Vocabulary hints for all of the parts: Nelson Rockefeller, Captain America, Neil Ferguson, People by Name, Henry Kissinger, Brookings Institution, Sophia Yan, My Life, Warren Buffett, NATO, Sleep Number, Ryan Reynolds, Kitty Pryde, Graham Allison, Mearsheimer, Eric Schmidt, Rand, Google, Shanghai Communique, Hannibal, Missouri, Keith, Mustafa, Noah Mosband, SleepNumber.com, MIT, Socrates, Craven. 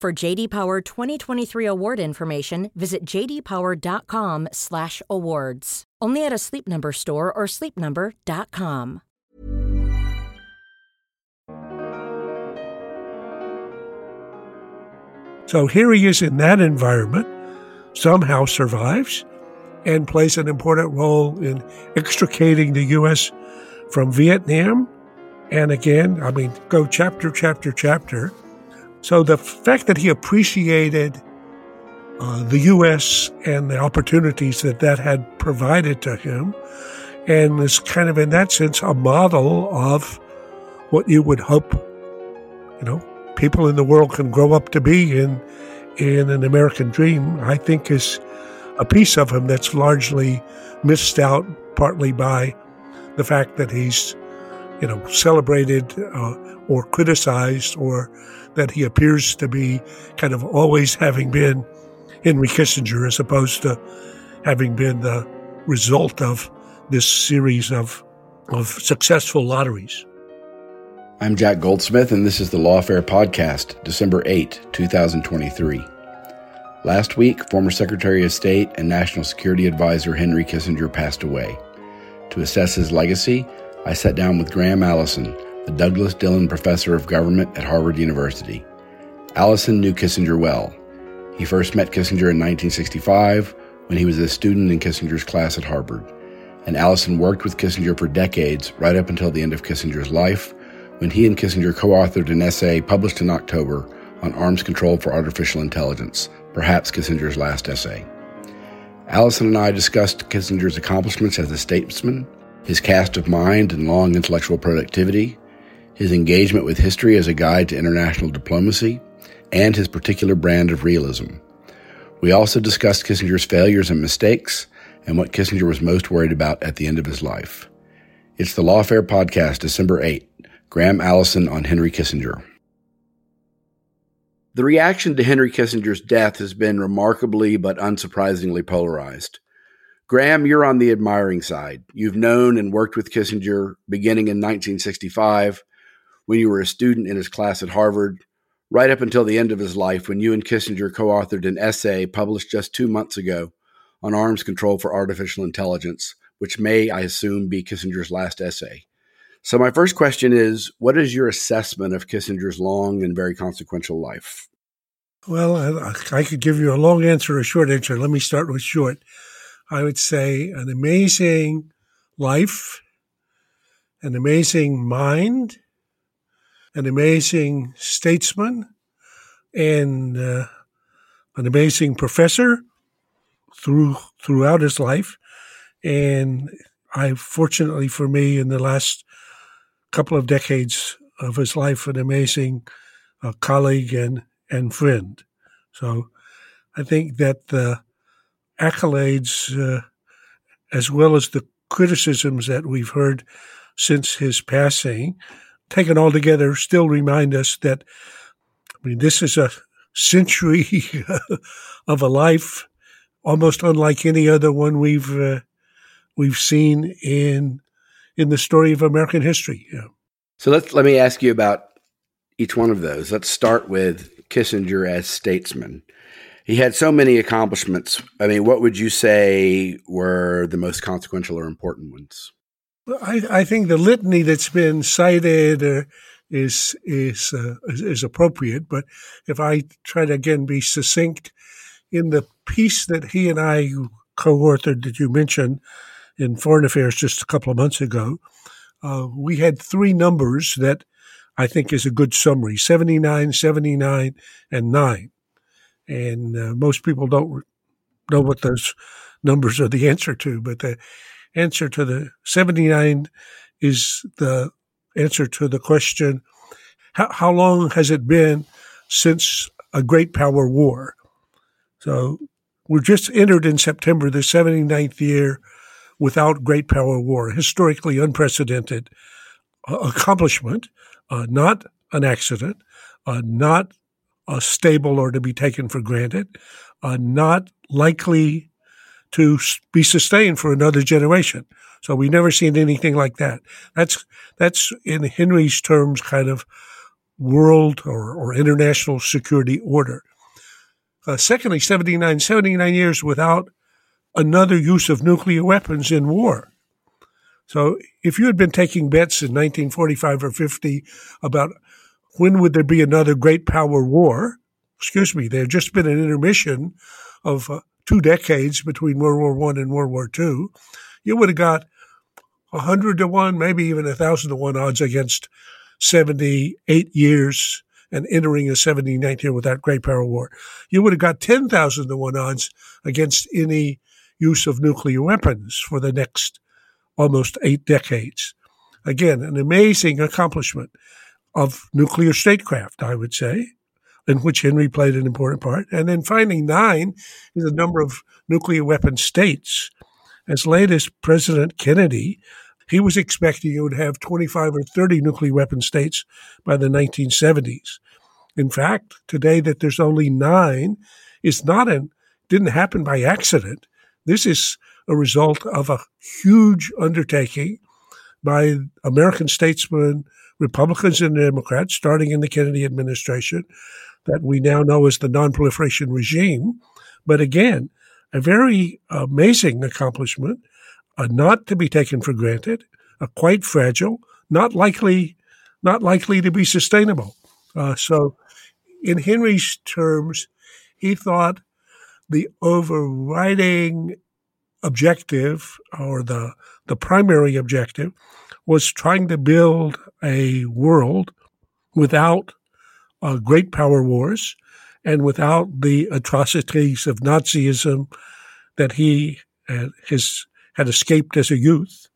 For JD Power 2023 award information, visit jdpower.com/awards. Only at a Sleep Number store or sleepnumber.com. So here he is in that environment, somehow survives, and plays an important role in extricating the U.S. from Vietnam. And again, I mean, go chapter. So the fact that he appreciated the U.S. and the opportunities that that had provided to him, and is kind of, in that sense, a model of what you would hope, you know, people in the world can grow up to be in an American dream, I think is a piece of him that's largely missed out, partly by the fact that he's, you know, celebrated or criticized, or that he appears to be kind of always having been Henry Kissinger as opposed to having been the result of this series of successful lotteries. I'm Jack Goldsmith, and this is the Lawfare Podcast, December 8, 2023. Last week, former Secretary of State and National Security Advisor Henry Kissinger passed away. To assess his legacy, I sat down with Graham Allison, the Douglas Dillon Professor of Government at Harvard University. Allison knew Kissinger well. He first met Kissinger in 1965 when he was a student in Kissinger's class at Harvard, and Allison worked with Kissinger for decades, right up until the end of Kissinger's life, when he and Kissinger co-authored an essay published in October on arms control for artificial intelligence, perhaps Kissinger's last essay. Allison and I discussed Kissinger's accomplishments as a statesman, his cast of mind and long intellectual productivity, his engagement with history as a guide to international diplomacy, and his particular brand of realism. We also discussed Kissinger's failures and mistakes, and what Kissinger was most worried about at the end of his lilife. It's the Lawfare Podcast, December 8. Graham Allison on Henry Kissinger. The reaction to Henry Kissinger's death has been remarkably but unsurprisingly polarized. Graham, you're on the admiring side. You've known and worked with Kissinger beginning in 1965, when you were a student in his class at Harvard, right up until the end of his life, when you and Kissinger co-authored an essay published just 2 months ago on arms control for artificial intelligence, which may, I assume, be Kissinger's last essay. So my first question is, what is your assessment of Kissinger's long and very consequential life? Well, I could give you a long answer or a short answer. Let me start with short. I would say an amazing life, an amazing mind, an amazing statesman, and an amazing professor throughout his life. And I, fortunately for me, in the last couple of decades of his life, an amazing colleague and friend. So I think that the accolades, as well as the criticisms that we've heard since his passing, taken all together, still remind us that, I mean, this is a century of a life almost unlike any other one we've seen in the story of American history. Yeah. So let me ask you about each one of those. Let's start with Kissinger as statesman. He had so many accomplishments. I mean, what would you say were the most consequential or important ones? Well, I think the litany that's been cited is appropriate. But if I try to again be succinct, in the piece that he and I co-authored that you mentioned in Foreign Affairs just a couple of months ago, we had three numbers that I think is a good summary: 79, 79, and 9. And most people don't know what those numbers are the answer to, but the answer to the 79 is the answer to the question, how long has it been since a great power war? So we're just entered in September, the 79th year without great power war, historically unprecedented accomplishment, not an accident, not stable or to be taken for granted, not likely to be sustained for another generation. So we've never seen anything like that. That's in Henry's terms, kind of world or international security order. Secondly, 79 years without another use of nuclear weapons in war. So if you had been taking bets in 1945 or 50 about when would there be another great power war, there had just been an intermission of 2 decades between World War I and World War II, you would have got 100 to 1, maybe even 1,000 to 1 odds against 78 years and entering the 79th year without great power war. You would have got 10,000 to 1 odds against any use of nuclear weapons for the next almost 8 decades. Again, an amazing accomplishment of nuclear statecraft, I would say, in which Henry played an important part. And then finally, 9 is the number of nuclear weapon states. As late as President Kennedy, he was expecting it would have 25 or 30 nuclear weapon states by the 1970s. In fact, today that there's only 9 is didn't happen by accident. This is a result of a huge undertaking by American statesmen, Republicans and Democrats, starting in the Kennedy administration, that we now know as the nonproliferation regime. But again, a very amazing accomplishment, not to be taken for granted, quite fragile, not likely to be sustainable. So in Henry's terms, he thought the overriding objective, or the primary objective, was trying to build a world without great power wars and without the atrocities of Nazism that he had escaped as a youth.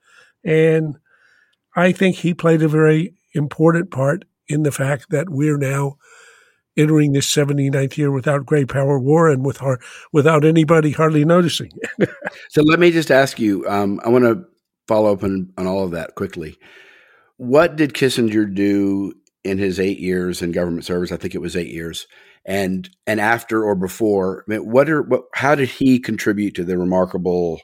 And I think he played a very important part in the fact that we're now entering this 79th year without great power war and without anybody hardly noticing. So let me just ask you, I want to follow up on all of that quickly. What did Kissinger do in his 8 years in government service? I think it was 8 years. And after or before, I mean, how did he contribute to the remarkable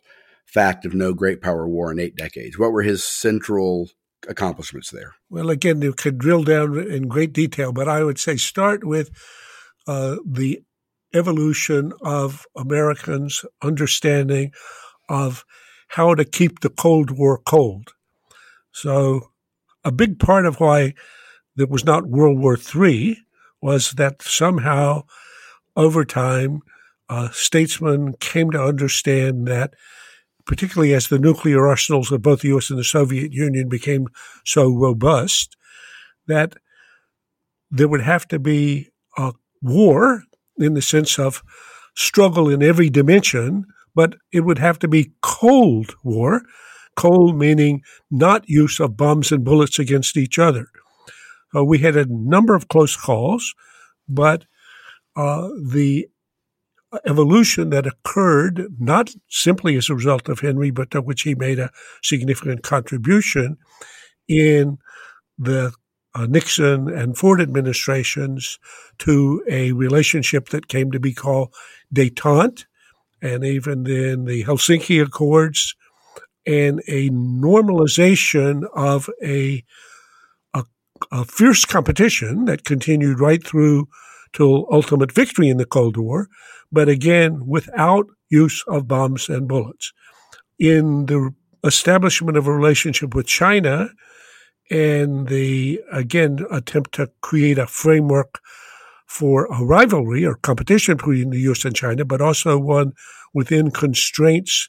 fact of no great power war in 8 decades? What were his central accomplishments there? Well, again, you could drill down in great detail, but I would say start with the evolution of Americans' understanding of how to keep the Cold War cold. So a big part of why there was not World War III was that somehow over time, statesmen came to understand that, particularly as the nuclear arsenals of both the U.S. and the Soviet Union became so robust, that there would have to be a war in the sense of struggle in every dimension, but it would have to be Cold War, cold meaning not use of bombs and bullets against each other. We had a number of close calls, but the evolution that occurred, not simply as a result of Henry, but to which he made a significant contribution in the Nixon and Ford administrations, to a relationship that came to be called détente, and even then the Helsinki Accords, and a normalization of a fierce competition that continued right through till ultimate victory in the Cold War, but again, without use of bombs and bullets. In the establishment of a relationship with China and they, again, attempt to create a framework for a rivalry or competition between the U.S. and China, but also one within constraints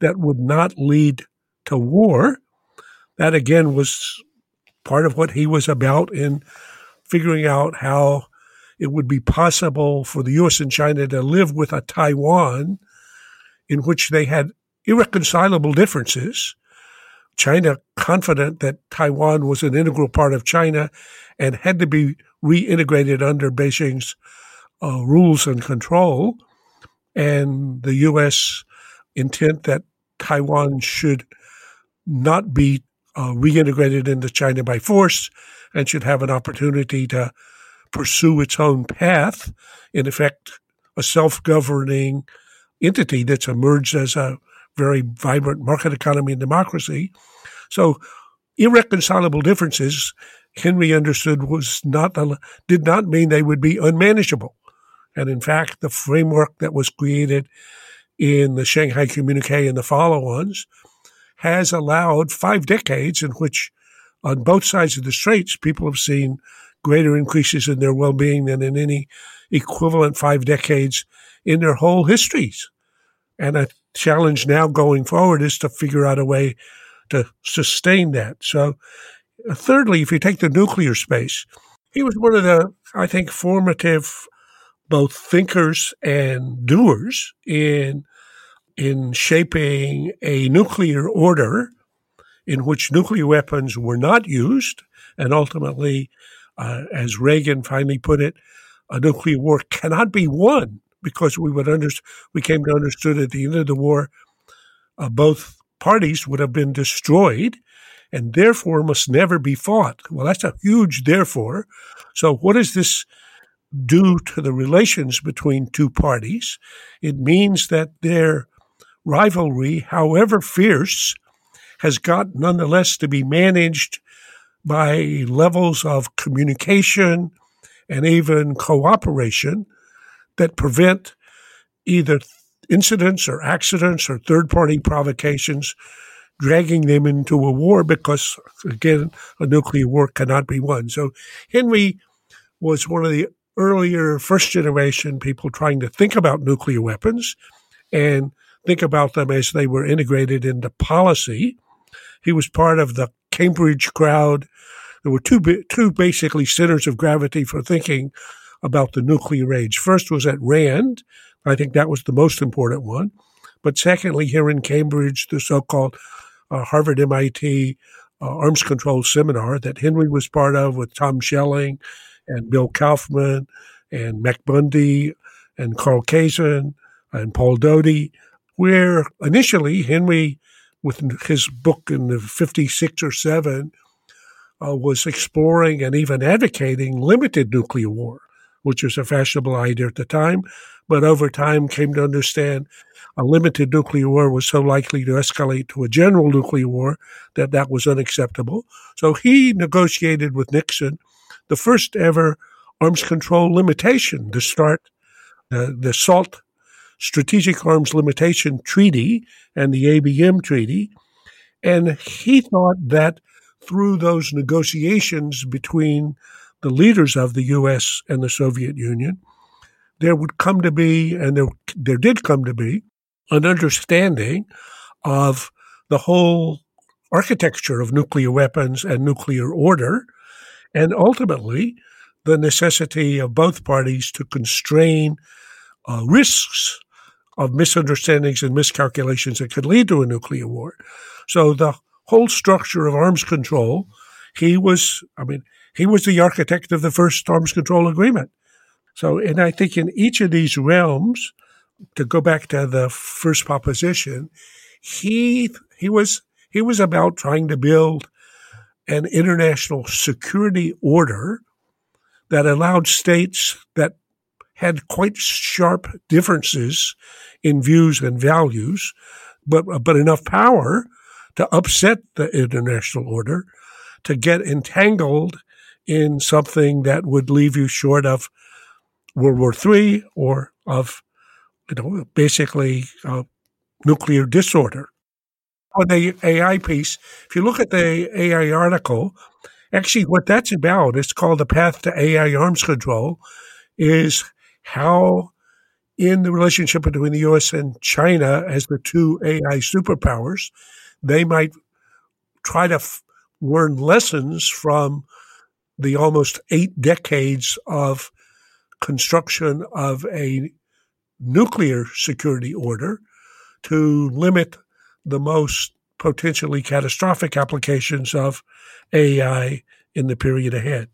that would not lead to war. That, again, was part of what he was about in figuring out how it would be possible for the U.S. and China to live with a Taiwan in which they had irreconcilable differences, China confident that Taiwan was an integral part of China and had to be reintegrated under Beijing's rules and control, and the U.S. intent that Taiwan should not be reintegrated into China by force and should have an opportunity to pursue its own path, in effect, a self-governing entity that's emerged as a very vibrant market economy and democracy. So irreconcilable differences, Henry understood, did not mean they would be unmanageable. And in fact, the framework that was created in the Shanghai Communique and the follow-ons has allowed 5 decades in which on both sides of the straits, people have seen greater increases in their well-being than in any equivalent 5 decades in their whole histories. And a challenge now going forward is to figure out a way to sustain that. So thirdly, if you take the nuclear space, he was one of the, I think, formative both thinkers and doers in shaping a nuclear order in which nuclear weapons were not used, and ultimately, as Reagan finally put it, a nuclear war cannot be won, because we came to understand at the end of the war, both parties would have been destroyed and therefore must never be fought. Well, that's a huge therefore. So what does this do to the relations between two parties? It means that their rivalry, however fierce, has got nonetheless to be managed by levels of communication and even cooperation that prevent either incidents or accidents or third-party provocations dragging them into a war, because, again, a nuclear war cannot be won. So Henry was one of the earlier first-generation people trying to think about nuclear weapons and think about them as they were integrated into policy. He was part of the Cambridge crowd. There were two basically centers of gravity for thinking about the nuclear age. First was at Rand. I think that was the most important one. But secondly, here in Cambridge, the so-called Harvard-MIT arms control seminar that Henry was part of with Tom Schelling and Bill Kaufman and Mac Bundy and Carl Kazen and Paul Doty, where initially Henry, with his book in the 56 or 7, was exploring and even advocating limited nuclear war, which was a fashionable idea at the time, but over time came to understand a limited nuclear war was so likely to escalate to a general nuclear war that was unacceptable. So he negotiated with Nixon the first ever arms control limitation to start the SALT Strategic Arms Limitation Treaty and the ABM Treaty. And he thought that through those negotiations between the leaders of the U.S. and the Soviet Union, there would come to be, and there did come to be, an understanding of the whole architecture of nuclear weapons and nuclear order, and ultimately the necessity of both parties to constrain risks of misunderstandings and miscalculations that could lead to a nuclear war. So the whole structure of arms control, he was the architect of the first arms control agreement. So, and I think in each of these realms, to go back to the first proposition, he was about trying to build an international security order that allowed states that had quite sharp differences in views and values, but enough power to upset the international order, to get entangled in something that would leave you short of World War III or of nuclear disorder. on the AI piece, if you look at the AI article, actually what that's about, it's called The Path to AI Arms Control, is how in the relationship between the U.S. and China as the two AI superpowers, they might try to learn lessons from the almost 8 decades of construction of a nuclear security order to limit the most potentially catastrophic applications of AI in the period ahead.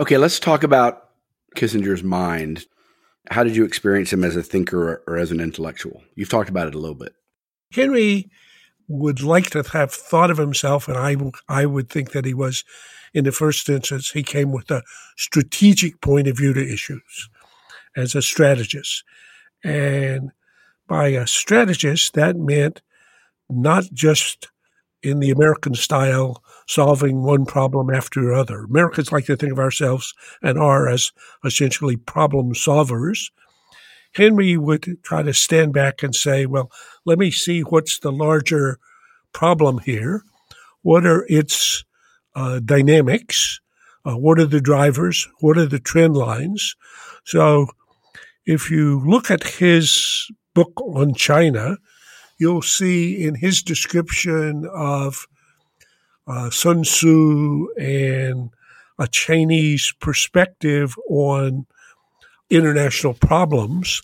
Okay, let's talk about Kissinger's mind. How did you experience him as a thinker or as an intellectual? You've talked about it a little bit. Henry would like to have thought of himself, and I would think that he was, in the first instance, he came with a strategic point of view to issues as a strategist. And by a strategist, that meant not just in the American style, solving one problem after another. Americans like to think of ourselves and are as essentially problem solvers. Henry would try to stand back and say, well, let me see what's the larger problem here. What are its dynamics? What are the drivers? What are the trend lines? So if you look at his book on China, you'll see in his description of Sun Tzu and a Chinese perspective on international problems,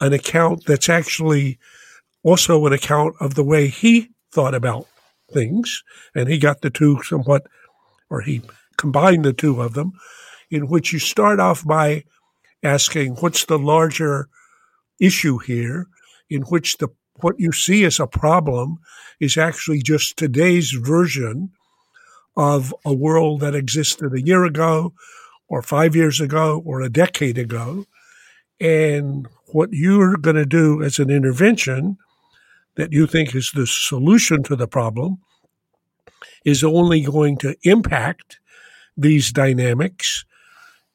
an account that's actually also an account of the way he thought about things. And he got the two somewhat, or he combined the two of them, in which you start off by asking, what's the larger issue here, in which what you see as a problem is actually just today's version of a world that existed a year ago or 5 years ago or a decade ago. And what you're going to do as an intervention that you think is the solution to the problem is only going to impact these dynamics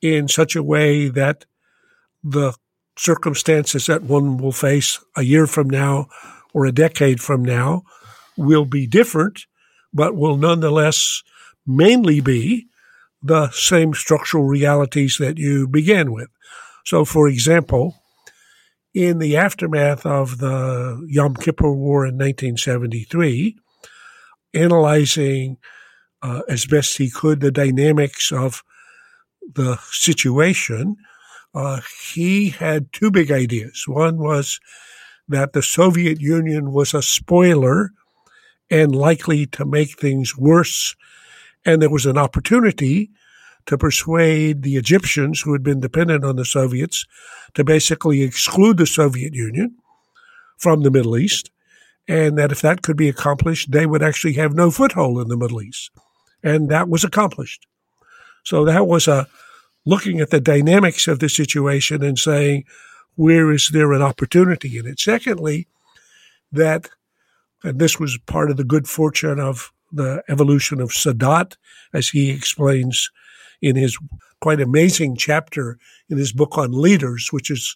in such a way that the circumstances that one will face a year from now or a decade from now will be different, but will nonetheless mainly be the same structural realities that you began with. So, for example, in the aftermath of the Yom Kippur War in 1973, analyzing as best he could the dynamics of the situation, he had two big ideas. One was that the Soviet Union was a spoiler and likely to make things worse, and there was an opportunity to persuade the Egyptians, who had been dependent on the Soviets, to basically exclude the Soviet Union from the Middle East, and that if that could be accomplished, they would actually have no foothold in the Middle East. And that was accomplished. So that was looking at the dynamics of the situation and saying, where is there an opportunity in it? Secondly, and this was part of the good fortune of the evolution of Sadat, as he explains in his quite amazing chapter in his book on leaders, which is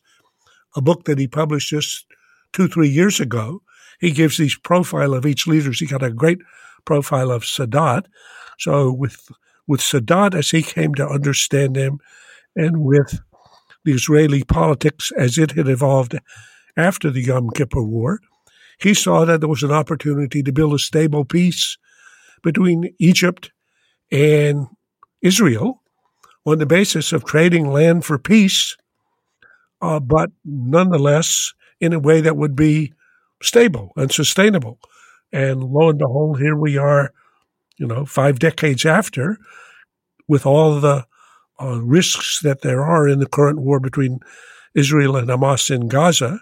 a book that he published just 2-3 years ago. He gives these profile of each leader. He got a great profile of Sadat. So with Sadat as he came to understand him, and with the Israeli politics as it had evolved after the Yom Kippur War, he saw that there was an opportunity to build a stable peace between Egypt and Israel on the basis of trading land for peace, but nonetheless in a way that would be stable and sustainable. And lo and behold, here we are, 5 decades after, with all the risks that there are in the current war between Israel and Hamas in Gaza,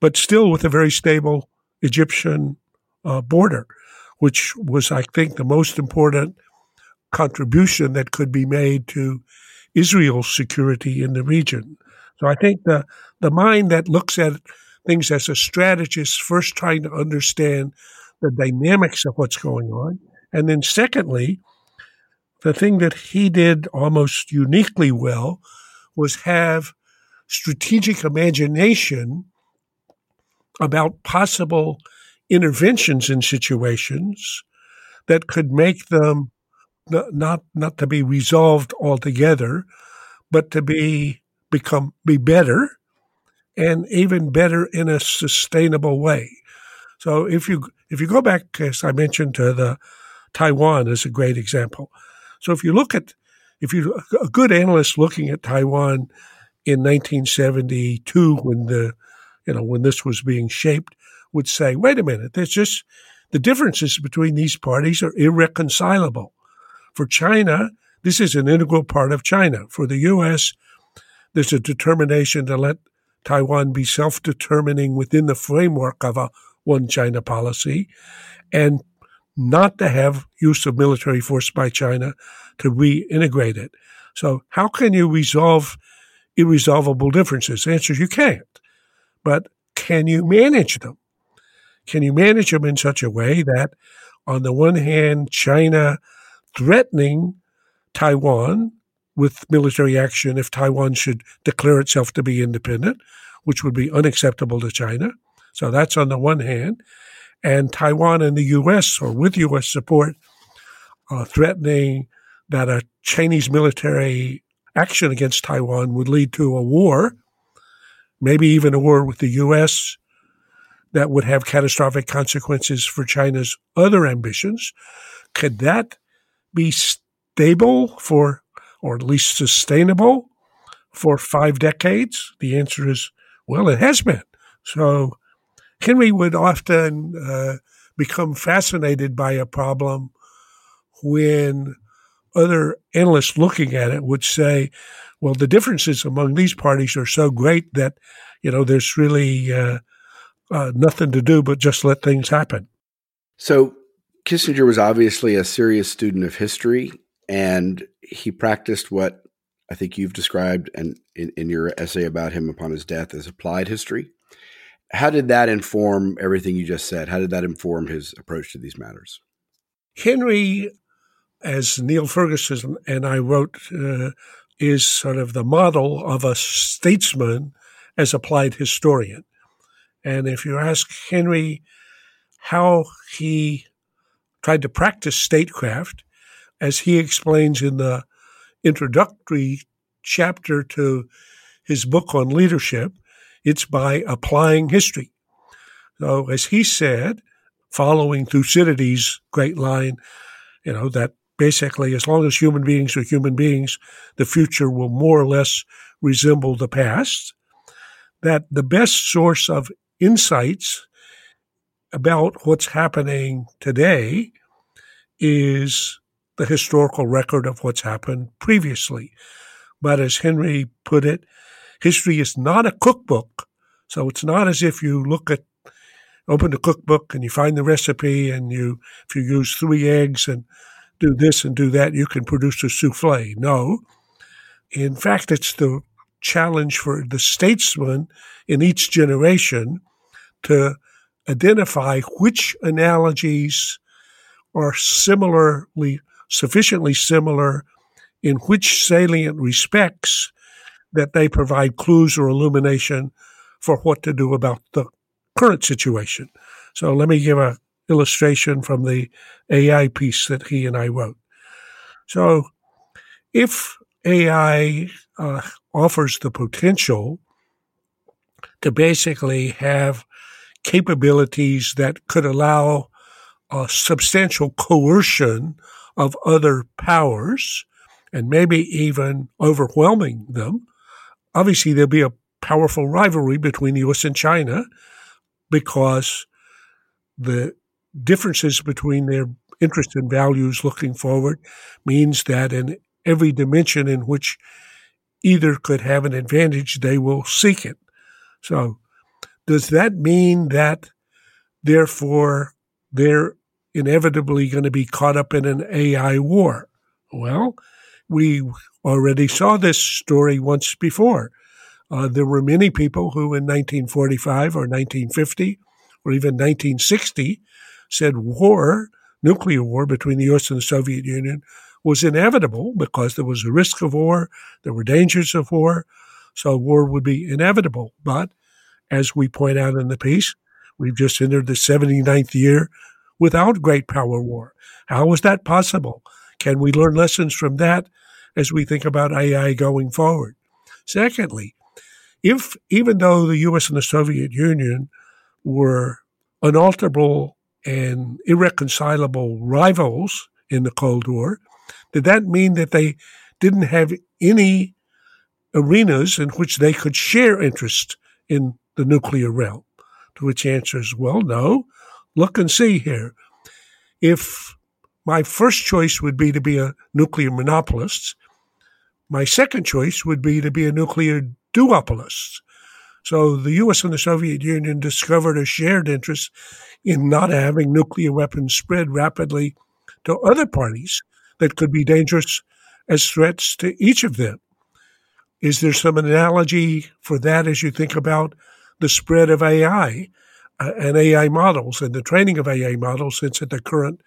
but still with a very stable Egyptian border, which was, I think, the most important contribution that could be made to Israel's security in the region. So I think the mind that looks at things as a strategist, first trying to understand the dynamics of what's going on, and then secondly, the thing that he did almost uniquely well was have strategic imagination about possible interventions in situations that could make them not to be resolved altogether, but to become better, and even better in a sustainable way. So if you go back, as I mentioned, to the Taiwan is a great example. So a good analyst looking at Taiwan in 1972, when this was being shaped, would say, wait a minute, the differences between these parties are irreconcilable. For China, this is an integral part of China. For the U.S., there's a determination to let Taiwan be self-determining within the framework of a one-China policy and not to have use of military force by China to reintegrate it. So how can you resolve irresolvable differences? The answer is you can't. But can you manage them? Can you manage them in such a way that, on the one hand, China threatening Taiwan with military action if Taiwan should declare itself to be independent, which would be unacceptable to China. So that's on the one hand. And Taiwan and the U.S., or with U.S. support, are threatening that a Chinese military action against Taiwan would lead to a war, maybe even a war with the U.S., that would have catastrophic consequences for China's other ambitions. Could that be stable for, or at least sustainable for 5 decades? The answer is, well, it has been. So Henry would often become fascinated by a problem when other analysts looking at it would say, well, the differences among these parties are so great that, there's really nothing to do but just let things happen. So Kissinger was obviously a serious student of history, and he practiced what I think you've described and in your essay about him upon his death as applied history. How did that inform everything you just said? How did that inform his approach to these matters? Henry, as Neil Ferguson and I wrote, is sort of the model of a statesman as applied historian. And if you ask Henry how he tried to practice statecraft, as he explains in the introductory chapter to his book on leadership, it's by applying history. So as he said, following Thucydides' great line, that basically as long as human beings are human beings, the future will more or less resemble the past, that the best source of insights about what's happening today is the historical record of what's happened previously. But as Henry put it, history is not a cookbook. So it's not as if you open the cookbook and you find the recipe and if you use 3 eggs and do this and do that, you can produce a souffle. No. In fact, it's the challenge for the statesman in each generation to identify which analogies are sufficiently similar in which salient respects that they provide clues or illumination for what to do about the current situation. So let me give an illustration from the AI piece that he and I wrote. So if AI offers the potential to basically have capabilities that could allow a substantial coercion of other powers and maybe even overwhelming them, obviously there'll be a powerful rivalry between the U.S. and China because the differences between their interests and values looking forward means that in every dimension in which either could have an advantage, they will seek it. So does that mean that, therefore, they're inevitably going to be caught up in an AI war? Well, we already saw this story once before. There were many people who in 1945 or 1950 or even 1960 said nuclear war between the U.S. and the Soviet Union was inevitable because there was a risk of war, there were dangers of war, so war would be inevitable. But as we point out in the piece, We've just entered the 79th year without great power war. How is that possible? Can we learn lessons from that as we think about AI going forward? Secondly, if even though the U.S. and the Soviet Union were unalterable and irreconcilable rivals in the Cold War, did that mean that they didn't have any arenas in which they could share interest in the nuclear realm? To which answer is, well, no. Look and see here. If my first choice would be to be a nuclear monopolist, my second choice would be to be a nuclear duopolist. So the U.S. and the Soviet Union discovered a shared interest in not having nuclear weapons spread rapidly to other parties that could be dangerous as threats to each of them. Is there some analogy for that as you think about the spread of AI and AI models and the training of AI models, since in the current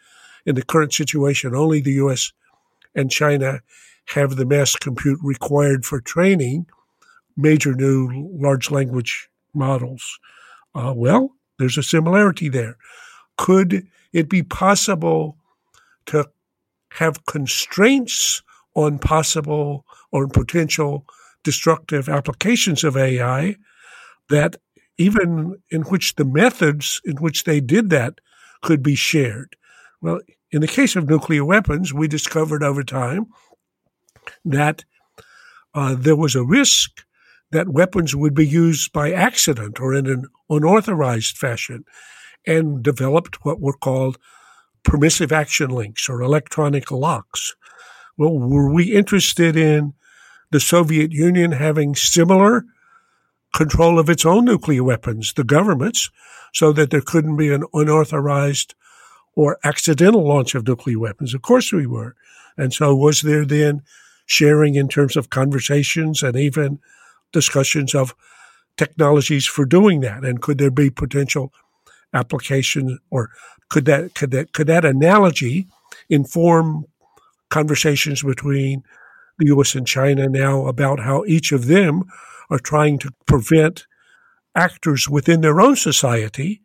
situation only the U.S. and China have the mass compute required for training major new large language models? Well, there's a similarity there. Could it be possible to have constraints on possible or potential destructive applications of AI that even in which the methods in which they did that could be shared? Well, in the case of nuclear weapons, we discovered over time that there was a risk that weapons would be used by accident or in an unauthorized fashion, and developed what were called permissive action links or electronic locks. Well, were we interested in the Soviet Union having similar control of its own nuclear weapons, the governments, so that there couldn't be an unauthorized or accidental launch of nuclear weapons? Of course we were. And so was there then sharing in terms of conversations and even discussions of technologies for doing that? And could there be potential application, or could that analogy inform conversations between the U.S. and China now about how each of them are trying to prevent actors within their own society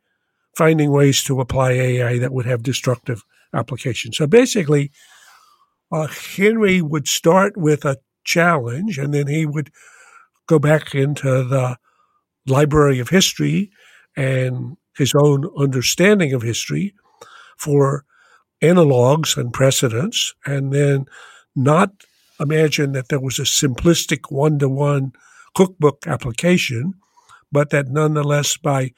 finding ways to apply AI that would have destructive applications? So basically, Henry would start with a challenge, and then he would go back into the library of history and his own understanding of history for analogs and precedents, and then not imagine that there was a simplistic one-to-one cookbook application, but that nonetheless, by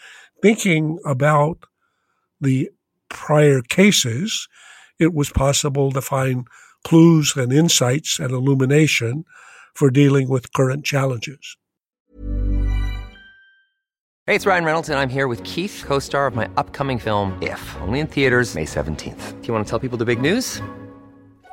thinking about the prior cases, it was possible to find clues and insights and illumination for dealing with current challenges. Hey, it's Ryan Reynolds, and I'm here with Keith, co-star of my upcoming film, If, only in theaters May 17th. Do you want to tell people the big news?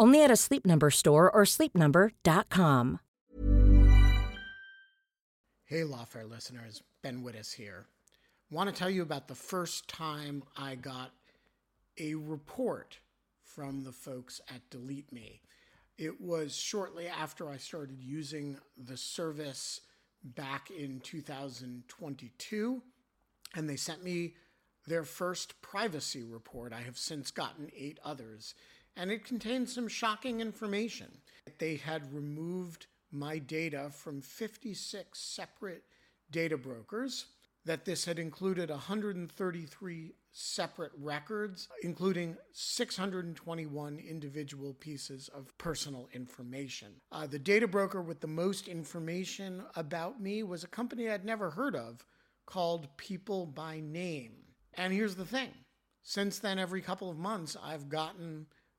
Only at a Sleep Number store or sleepnumber.com. Hey, Lawfare listeners, Ben Wittes here. Want to tell you about the first time I got a report from the folks at Delete Me. It was shortly after I started using the service back in 2022, and they sent me their first privacy report. I have since gotten 8 others. And it contains some shocking information. They had removed my data from 56 separate data brokers. that this had included 133 separate records, including 621 individual pieces of personal information. The data broker with the most information about me was a company I'd never heard of called People by Name. And here's the thing. Since then, every couple of months, I've gotten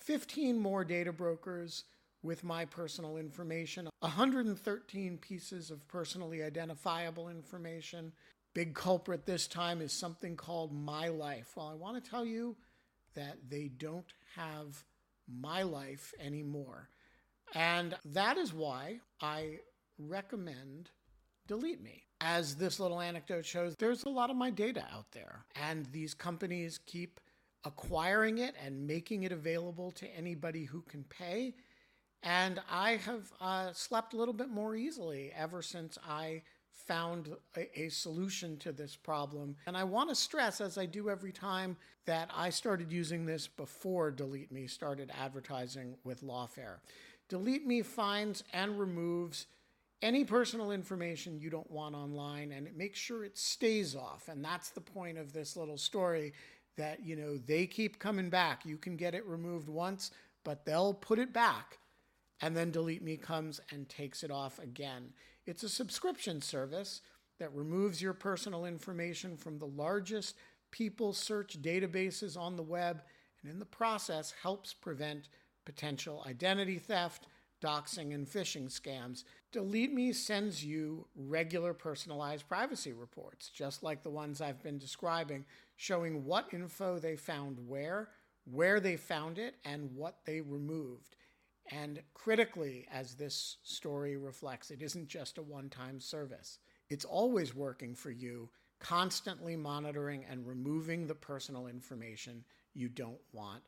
15 more data brokers with my personal information, 113 pieces of personally identifiable information. Big culprit this time is something called My Life. Well, I want to tell you that they don't have My Life anymore. And that is why I recommend Delete Me. As this little anecdote shows, there's a lot of my data out there, and these companies keep acquiring it and making it available to anybody who can pay. And I have slept a little bit more easily ever since I found a solution to this problem. And I want to stress, as I do every time, that I started using this before Delete Me started advertising with Lawfare. Delete Me finds and removes any personal information you don't want online, and it makes sure it stays off. And that's the point of this little story, that, you know, they keep coming back. You can get it removed once, but they'll put it back. And then Delete Me comes and takes it off again. It's a subscription service that removes your personal information from the largest people search databases on the web, and in the process helps prevent potential identity theft, doxing, and phishing scams. Delete Me sends you regular personalized privacy reports, just like the ones I've been describing, showing what info they found where they found it, and what they removed. And critically, as this story reflects, it isn't just a one-time service. It's always working for you, constantly monitoring and removing the personal information you don't want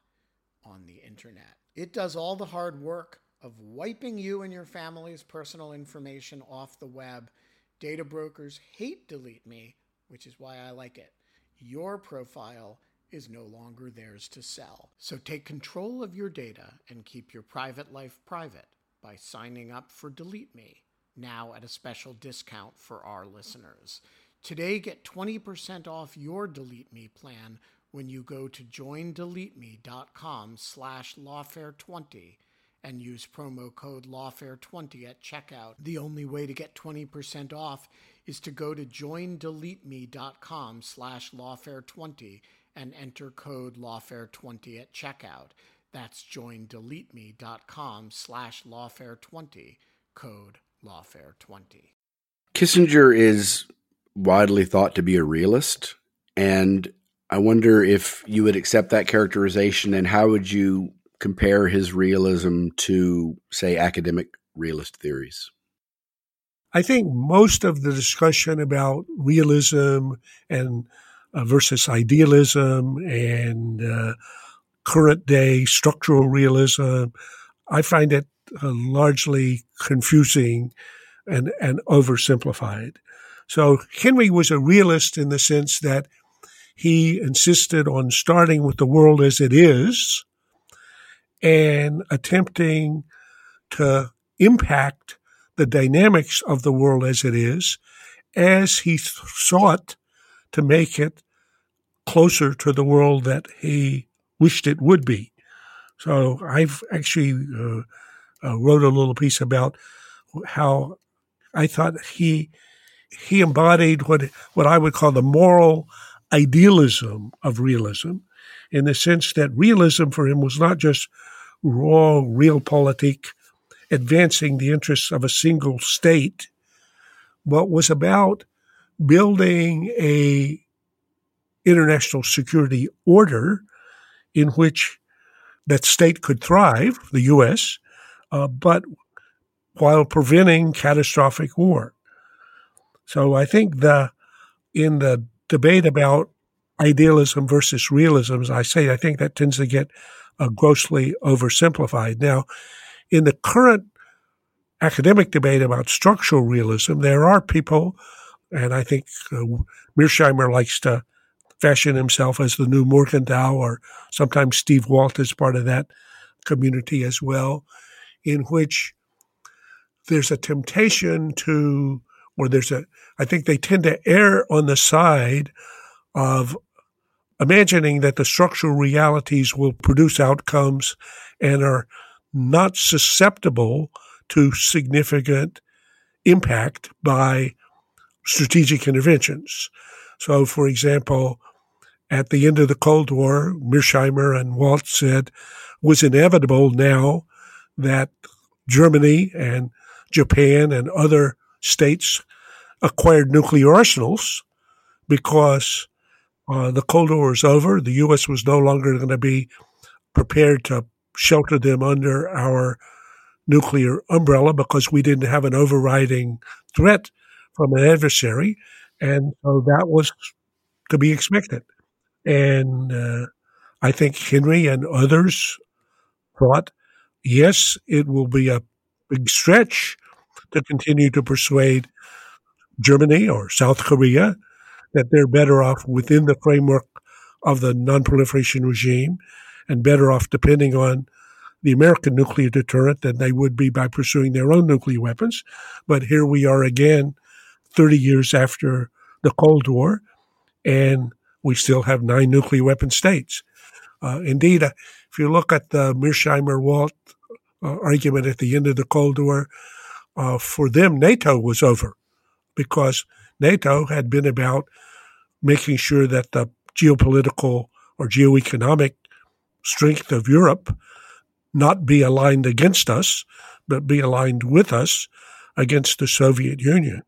on the internet. It does all the hard work of wiping you and your family's personal information off the web. Data brokers hate Delete Me, which is why I like it. Your profile is no longer theirs to sell. So take control of your data and keep your private life private by signing up for Delete Me, now at a special discount for our listeners. Today, get 20% off your Delete Me plan when you go to joindeleteme.com/lawfare20 and use promo code lawfare20 at checkout. The only way to get 20% off is to go to joindeleteme.com/lawfare20 and enter code lawfare20 at checkout. That's joindeleteme.com/lawfare20, code lawfare20. Kissinger is widely thought to be a realist, and I wonder if you would accept that characterization, and how would you compare his realism to, say, academic realist theories? I think most of the discussion about realism and versus idealism and current day structural realism, I find it largely confusing and oversimplified. So Henry was a realist in the sense that he insisted on starting with the world as it is and attempting to impact the dynamics of the world as it is, as he sought to make it closer to the world that he wished it would be. So I've actually wrote a little piece about how I thought he embodied what I would call the moral idealism of realism, in the sense that realism for him was not just raw realpolitik, advancing the interests of a single state, but was about building a international security order in which that state could thrive, the U.S., but while preventing catastrophic war. So I think in the debate about idealism versus realism, as I say, I think that tends to get grossly oversimplified. Now, in the current academic debate about structural realism, there are people, and I think Mearsheimer likes to fashion himself as the new Morgenthau, or sometimes Steve Walt is part of that community as well, in which there's a temptation to, or there's a, I think they tend to err on the side of imagining that the structural realities will produce outcomes and are not susceptible to significant impact by strategic interventions. So, for example, at the end of the Cold War, Mearsheimer and Walt said it was inevitable now that Germany and Japan and other states acquired nuclear arsenals because the Cold War was over. The U.S. was no longer going to be prepared to shelter them under our nuclear umbrella because we didn't have an overriding threat from an adversary. And so that was to be expected. And I think Henry and others thought, yes, it will be a big stretch to continue to persuade Germany or South Korea that they're better off within the framework of the nonproliferation regime and better off depending on the American nuclear deterrent than they would be by pursuing their own nuclear weapons. But here we are again, 30 years after the Cold War, and we still have 9 nuclear weapon states. Indeed, if you look at the Mearsheimer-Walt argument at the end of the Cold War, for them, NATO was over because NATO had been about making sure that the geopolitical or geoeconomic strength of Europe not be aligned against us, but be aligned with us against the Soviet Union.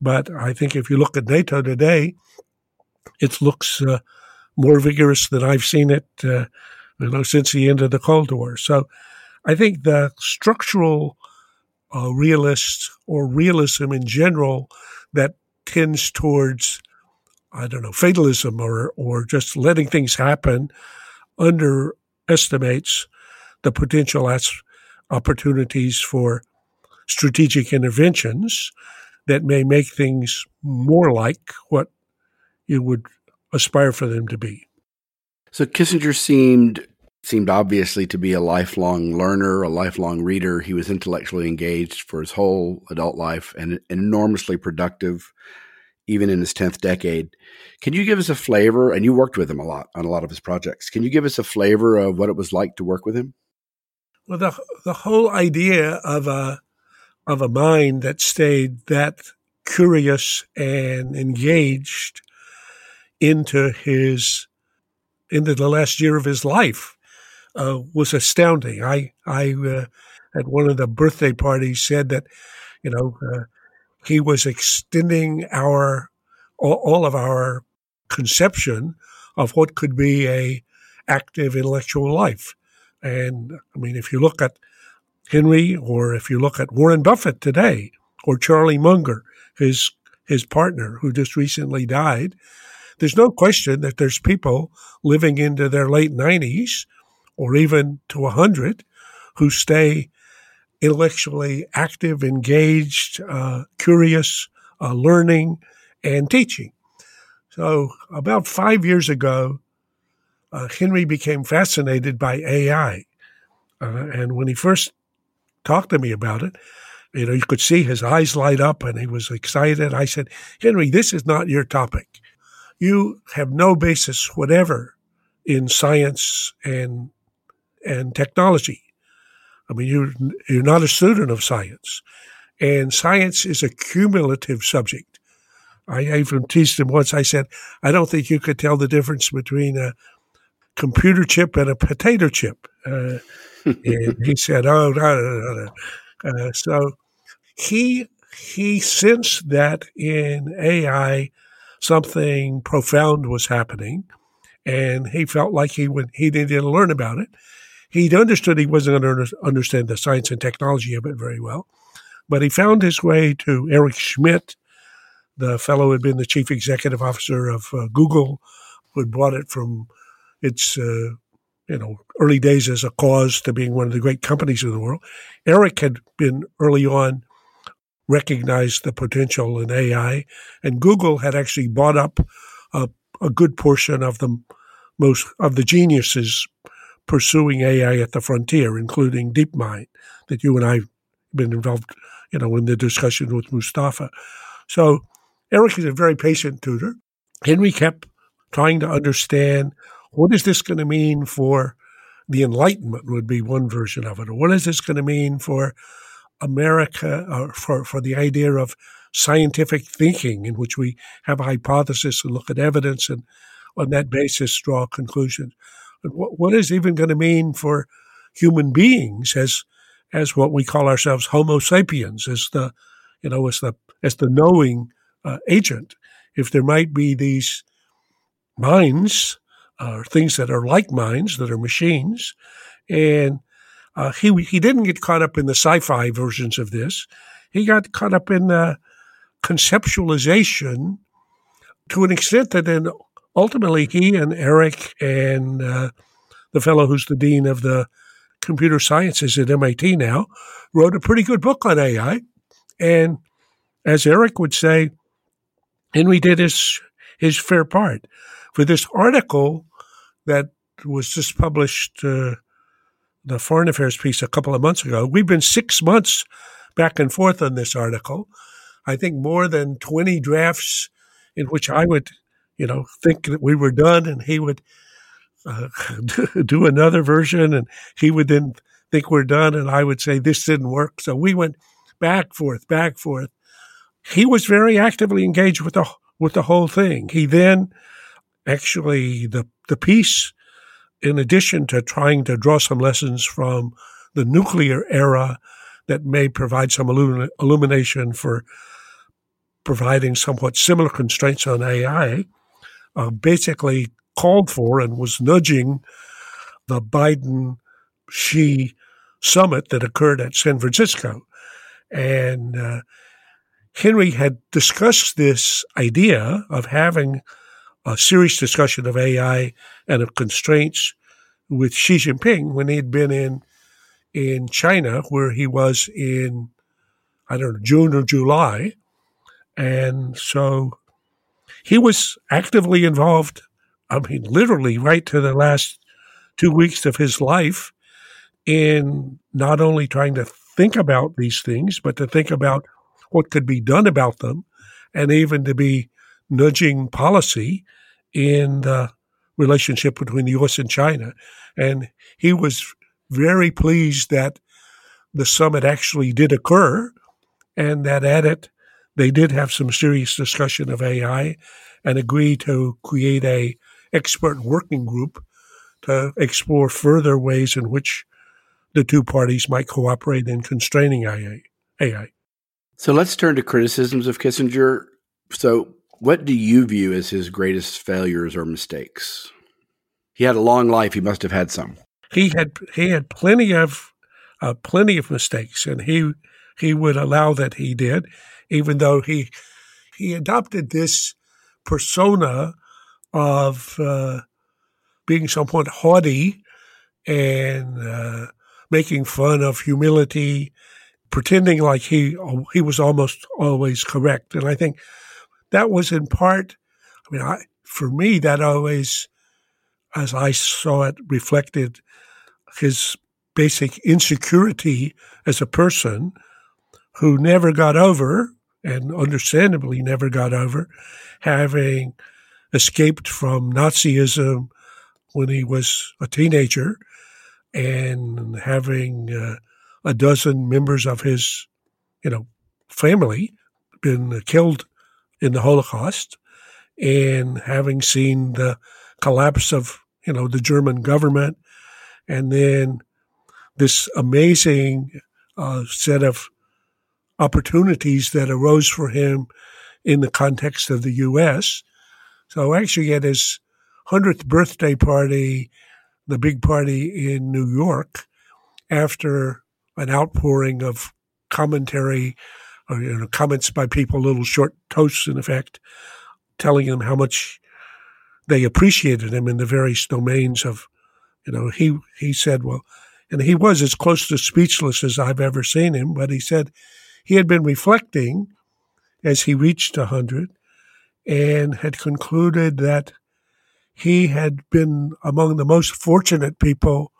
But I think if you look at NATO today, it looks more vigorous than I've seen it since the end of the Cold War. So I think the structural realists or realism in general that tends towards, fatalism or just letting things happen underestimates the potential opportunities for strategic interventions that may make things more like what you would aspire for them to be. So Kissinger seemed obviously to be a lifelong learner, a lifelong reader. He was intellectually engaged for his whole adult life and enormously productive, even in his 10th decade. Can you give us a flavor, and you worked with him a lot on a lot of his projects, can you give us a flavor of what it was like to work with him? Well, the whole idea of a mind that stayed that curious and engaged into the last year of his life was astounding. I at one of the birthday parties said that, he was extending all of our conception of what could be a active intellectual life. And if you look at Henry, or if you look at Warren Buffett today, or Charlie Munger, his partner, who just recently died, there's no question that there's people living into their late 90s or even to 100 who stay intellectually active, engaged, curious, learning, and teaching. So about 5 years ago, Henry became fascinated by AI. And when he first talked to me about it, you could see his eyes light up and he was excited. I said, Henry, this is not your topic. You have no basis whatever in science and technology. You're not a student of science. And science is a cumulative subject. I even teased him once. I said, I don't think you could tell the difference between a computer chip and a potato chip. And he said, oh, no. So he sensed that in AI something profound was happening, and he felt like he needed to learn about it. He understood he wasn't going to understand the science and technology of it very well, but he found his way to Eric Schmidt, The fellow had been the chief executive officer of Google, who had brought it from its early days as a cause to being one of the great companies of the world. Eric had been early on recognized the potential in AI, and Google had actually bought up a good portion of the most of the geniuses pursuing AI at the frontier, including DeepMind, that you and I have been involved, in the discussion with Mustafa. So Eric is a very patient tutor. Henry kept trying to understand, what is this going to mean for the Enlightenment would be one version of it. Or what is this going to mean for America, or for the idea of scientific thinking in which we have a hypothesis and look at evidence and on that basis draw conclusions. But what is even going to mean for human beings as what we call ourselves Homo sapiens, as the knowing agent, if there might be these minds or things that are like minds, that are machines. And he didn't get caught up in the sci-fi versions of this. He got caught up in the conceptualization to an extent that then ultimately he and Eric and the fellow who's the dean of the computer sciences at MIT now wrote a pretty good book on AI. And as Eric would say, Henry did his fair part. For this article that was just published, the Foreign Affairs piece a couple of months ago, we've been 6 months back and forth on this article. I think more than 20 drafts in which I would, think that we were done, and he would do another version, and he would then think we're done, and I would say this didn't work. So we went back, forth. He was very actively engaged with the whole thing. He then actually, the piece, in addition to trying to draw some lessons from the nuclear era that may provide some illumination for providing somewhat similar constraints on AI, basically called for and was nudging the Biden-Xi summit that occurred at San Francisco. And Henry had discussed this idea of having a serious discussion of AI and of constraints with Xi Jinping when he had been in China, where he was in, June or July. And so he was actively involved, literally right to the last 2 weeks of his life, in not only trying to think about these things, but to think about what could be done about them, and even to be nudging policy in the relationship between the U.S. and China. And he was very pleased that the summit actually did occur, and that at it, they did have some serious discussion of AI and agree to create a expert working group to explore further ways in which the two parties might cooperate in constraining AI. So let's turn to criticisms of Kissinger. So what do you view as his greatest failures or mistakes? He had a long life. He must have had some. He had plenty of mistakes, and he would allow that he did, even though he adopted this persona of being somewhat haughty and making fun of humility, pretending like he was almost always correct. And I think that was in part, for me, that always, as I saw it, reflected his basic insecurity as a person who never got over, and understandably never got over, having escaped from Nazism when he was a teenager and having a dozen members of his, family been killed in the Holocaust, and having seen the collapse of, the German government, and then this amazing set of opportunities that arose for him in the context of the U.S. So actually at his 100th birthday party, the big party in New York, after an outpouring of commentary or, you know, comments by people, little short toasts, in effect, telling him how much they appreciated him in the various domains of, you know, he said, well, and he was as close to speechless as I've ever seen him, but he said he had been reflecting as he reached 100 and had concluded that he had been among the most fortunate people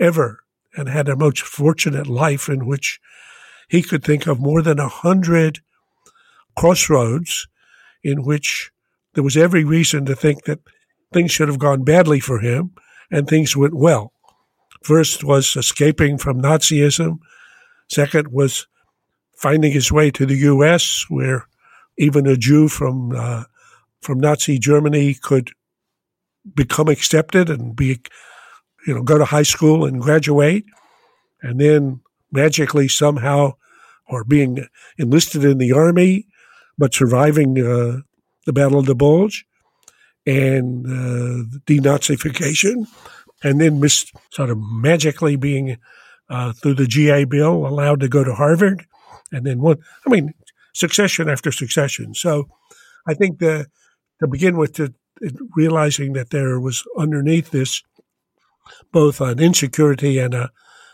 ever and had a most fortunate life in which he could think of more than 100 crossroads in which there was every reason to think that things should have gone badly for him and things went well. First was escaping from Nazism. Second was finding his way to the U.S., where even a Jew from Nazi Germany could become accepted and be, you know, go to high school and graduate, and then magically somehow, or being enlisted in the army, but surviving the Battle of the Bulge and denazification, and then sort of magically being, through the GI Bill, allowed to go to Harvard, and then succession after succession. So I think to begin with, realizing that there was underneath this both an insecurity and an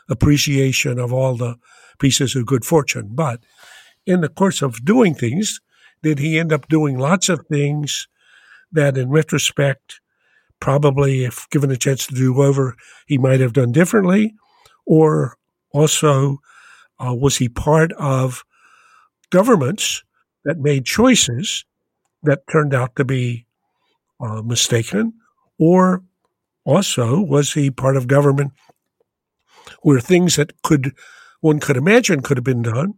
appreciation of all the pieces of good fortune. But in the course of doing things, did he end up doing lots of things that in retrospect, probably if given a chance to do over, he might have done differently? Or also, was he part of governments that made choices that turned out to be mistaken? Or also, was he part of government where things that one could imagine could have been done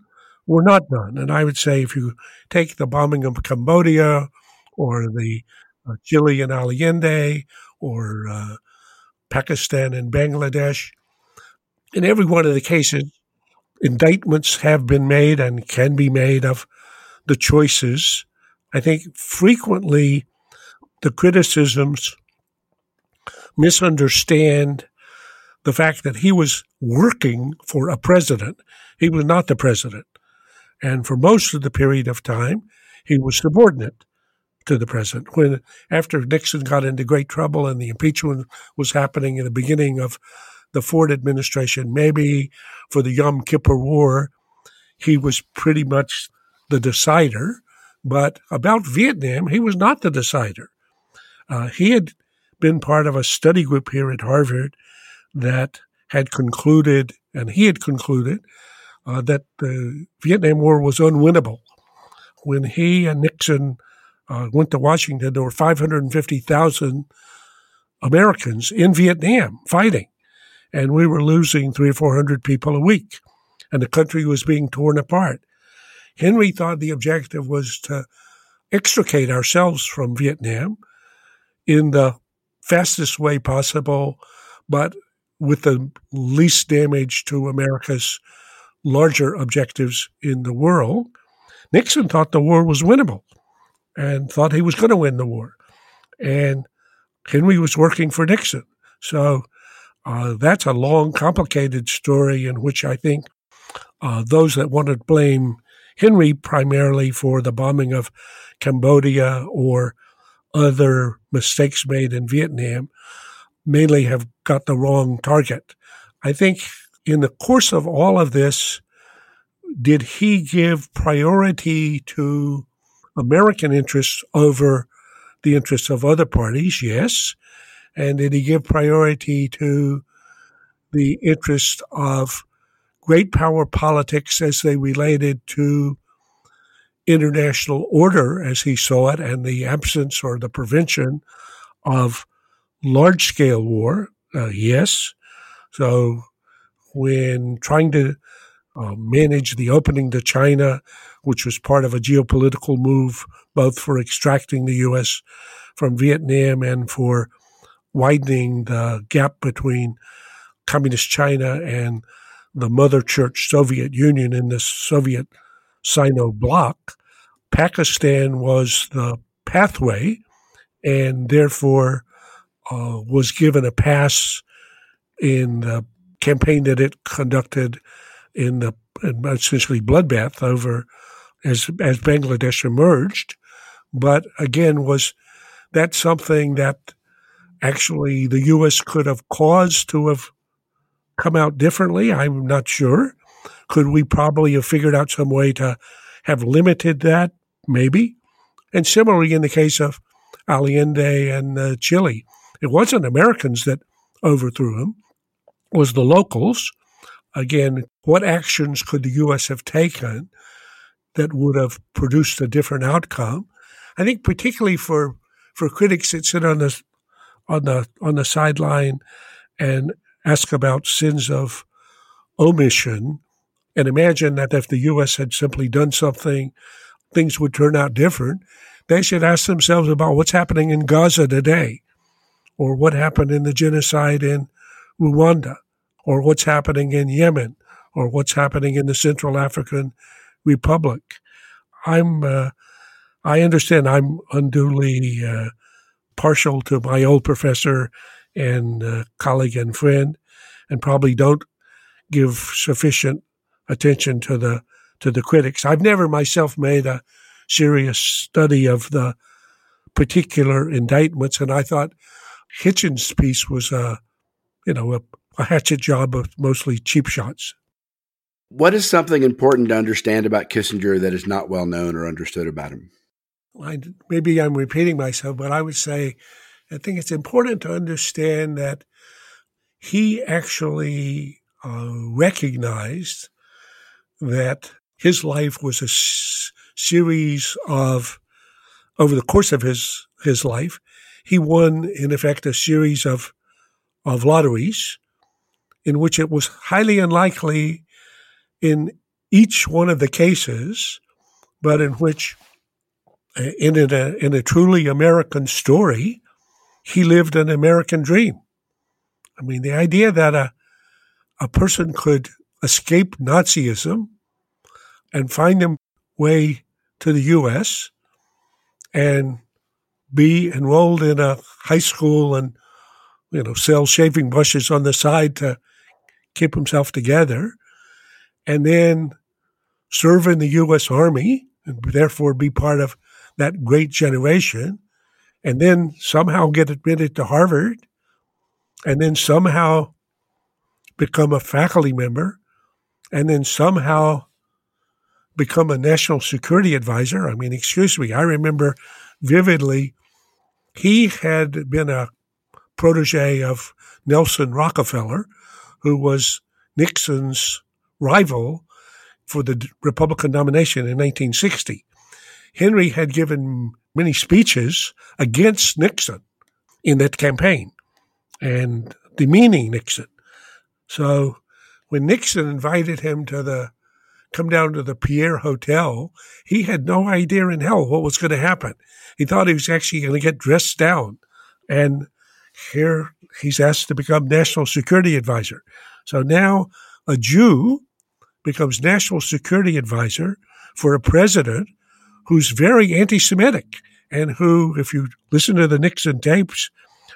were not done? And I would say if you take the bombing of Cambodia or the Chile and Allende or Pakistan and Bangladesh, in every one of the cases, indictments have been made and can be made of the choices. I think frequently the criticisms misunderstand the fact that he was working for a president. He was not the president. And for most of the period of time, he was subordinate to the president. After Nixon got into great trouble and the impeachment was happening in the beginning of the Ford administration, maybe for the Yom Kippur War, he was pretty much the decider. But about Vietnam, he was not the decider. He had been part of a study group here at Harvard that had concluded, and he had concluded, that the Vietnam War was unwinnable. When he and Nixon went to Washington, there were 550,000 Americans in Vietnam fighting, and we were losing 300 or 400 people a week, and the country was being torn apart. Henry thought the objective was to extricate ourselves from Vietnam in the fastest way possible, but with the least damage to America's larger objectives in the world. Nixon thought the war was winnable and thought he was going to win the war. And Henry was working for Nixon. So that's a long, complicated story in which I think those that want to blame Henry primarily for the bombing of Cambodia or other mistakes made in Vietnam mainly have got the wrong target. I think in the course of all of this, did he give priority to American interests over the interests of other parties? Yes. And did he give priority to the interest of great power politics as they related to international order as he saw it, and the absence or the prevention of large-scale war? Yes. So when trying to manage the opening to China, which was part of a geopolitical move, both for extracting the U.S. from Vietnam and for widening the gap between communist China and the mother church Soviet Union in the Soviet Sino bloc, Pakistan was the pathway and therefore was given a pass in the campaign that it conducted in essentially bloodbath over as Bangladesh emerged, but again, was that something that actually the U.S. could have caused to have come out differently? I'm not sure. Could we probably have figured out some way to have limited that? Maybe. And similarly, in the case of Allende and Chile, it wasn't Americans that overthrew him. It was the locals. Again, what actions could the U.S. have taken that would have produced a different outcome? I think particularly for critics that sit on the sideline and ask about sins of omission and imagine that if the U.S. had simply done something, things would turn out different. They should ask themselves about what's happening in Gaza today, or what happened in the genocide in Rwanda, or what's happening in Yemen, or what's happening in the Central African Republic. I understand I'm unduly partial to my old professor and colleague and friend, and probably don't give sufficient attention to the critics. I've never myself made a serious study of the particular indictments, and I thought Hitchens' piece was a hatchet job of mostly cheap shots. What is something important to understand about Kissinger that is not well known or understood about him? Maybe I'm repeating myself, but I would say I think it's important to understand that he actually recognized that his life was a series of, over the course of his life, he won, in effect, a series of lotteries in which it was highly unlikely in each one of the cases, but in which, in a truly American story, he lived an American dream. I mean, the idea that a person could escape Nazism and find a way to the U.S. and be enrolled in a high school and sell shaving brushes on the side to keep himself together, and then serve in the U.S. Army and therefore be part of that great generation, and then somehow get admitted to Harvard, and then somehow become a faculty member, and then somehow become a national security advisor. I mean, excuse me, I remember vividly he had been a protege of Nelson Rockefeller, who was Nixon's rival for the Republican nomination in 1960. Henry had given many speeches against Nixon in that campaign and demeaning Nixon. So when Nixon invited him come down to the Pierre Hotel, he had no idea in hell what was going to happen. He thought he was actually going to get dressed down, and here he's asked to become national security advisor. So now a Jew becomes national security advisor for a president who's very anti-Semitic and who, if you listen to the Nixon tapes,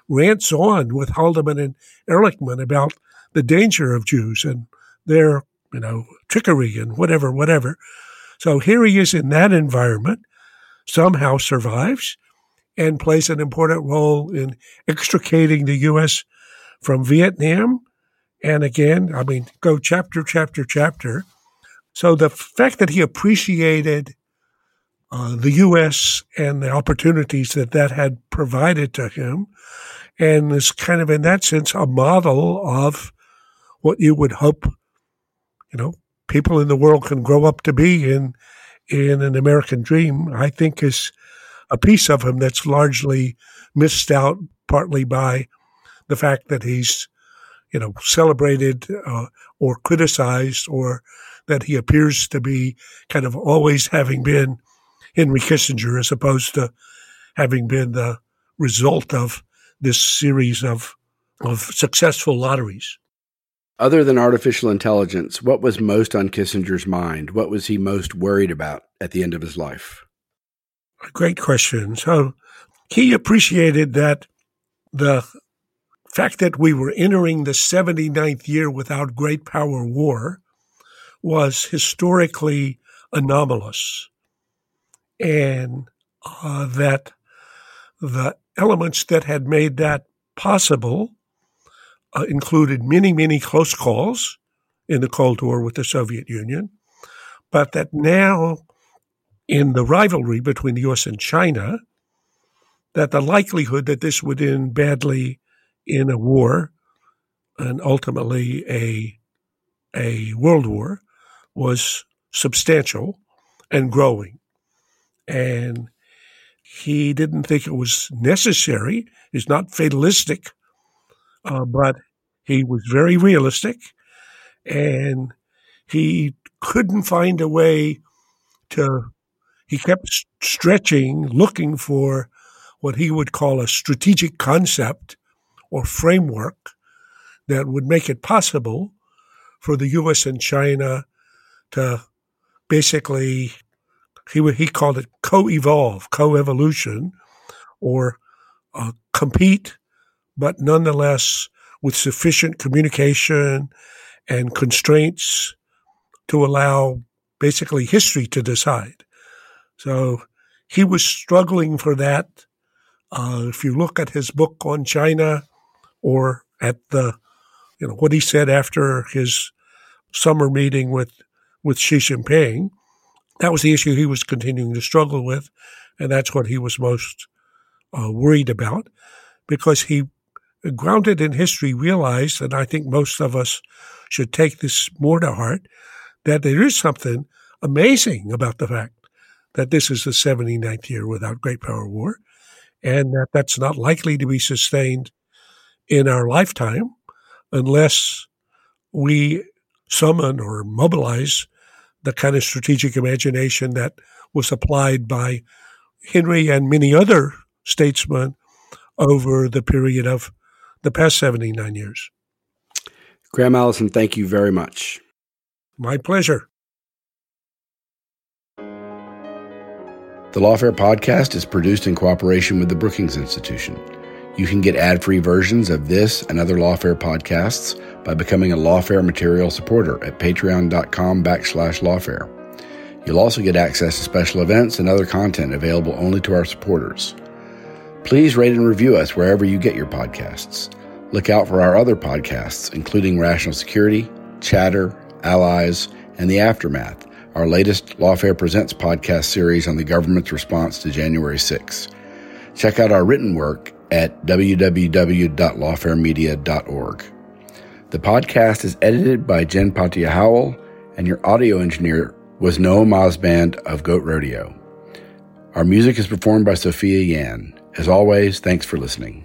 rants on with Haldeman and Ehrlichman about the danger of Jews and their, trickery and whatever. So here he is in that environment, somehow survives, and plays an important role in extricating the U.S. from Vietnam. And again, I mean, go chapter. So the fact that he appreciated the U.S. and the opportunities that had provided to him, and is kind of in that sense a model of what you would hope, people in the world can grow up to be in an American dream, I think is a piece of him that's largely missed out, partly by the fact that he's, celebrated or criticized, or that he appears to be kind of always having been Henry Kissinger as opposed to having been the result of this series of successful lotteries. Other than artificial intelligence, what was most on Kissinger's mind? What was he most worried about at the end of his life? A great question. So he appreciated that the fact that we were entering the 79th year without great power war was historically anomalous. and that the elements that had made that possible included many, many close calls in the Cold War with the Soviet Union, but that now in the rivalry between the U.S. and China, that the likelihood that this would end badly in a war and ultimately a world war was substantial and growing. And he didn't think it was necessary. He's not fatalistic, but he was very realistic. And he couldn't find a way to – he kept stretching, looking for what he would call a strategic concept or framework that would make it possible for the U.S. and China to basically – he called it co-evolve, co-evolution, or compete, but nonetheless with sufficient communication and constraints to allow basically history to decide. So he was struggling for that. If you look at his book on China or at the, you know, what he said after his summer meeting with Xi Jinping, that was the issue he was continuing to struggle with, and that's what he was most worried about, because he, grounded in history, realized, and I think most of us should take this more to heart, that there is something amazing about the fact that this is the 79th year without Great Power War, and that that's not likely to be sustained in our lifetime unless we summon or mobilize the kind of strategic imagination that was applied by Henry and many other statesmen over the period of the past 79 years. Graham Allison, thank you very much. My pleasure. The Lawfare podcast is produced in cooperation with the Brookings Institution. You can get ad-free versions of this and other Lawfare podcasts by becoming a Lawfare Material supporter at patreon.com/Lawfare. You'll also get access to special events and other content available only to our supporters. Please rate and review us wherever you get your podcasts. Look out for our other podcasts, including Rational Security, Chatter, Allies, and The Aftermath, our latest Lawfare Presents podcast series on the government's response to January 6. Check out our written work at www.lawfaremedia.org. The podcast is edited by Jen Patia Howell, and your audio engineer was Noah Mosband of Goat Rodeo. Our music is performed by Sophia Yan. As always, thanks for listening.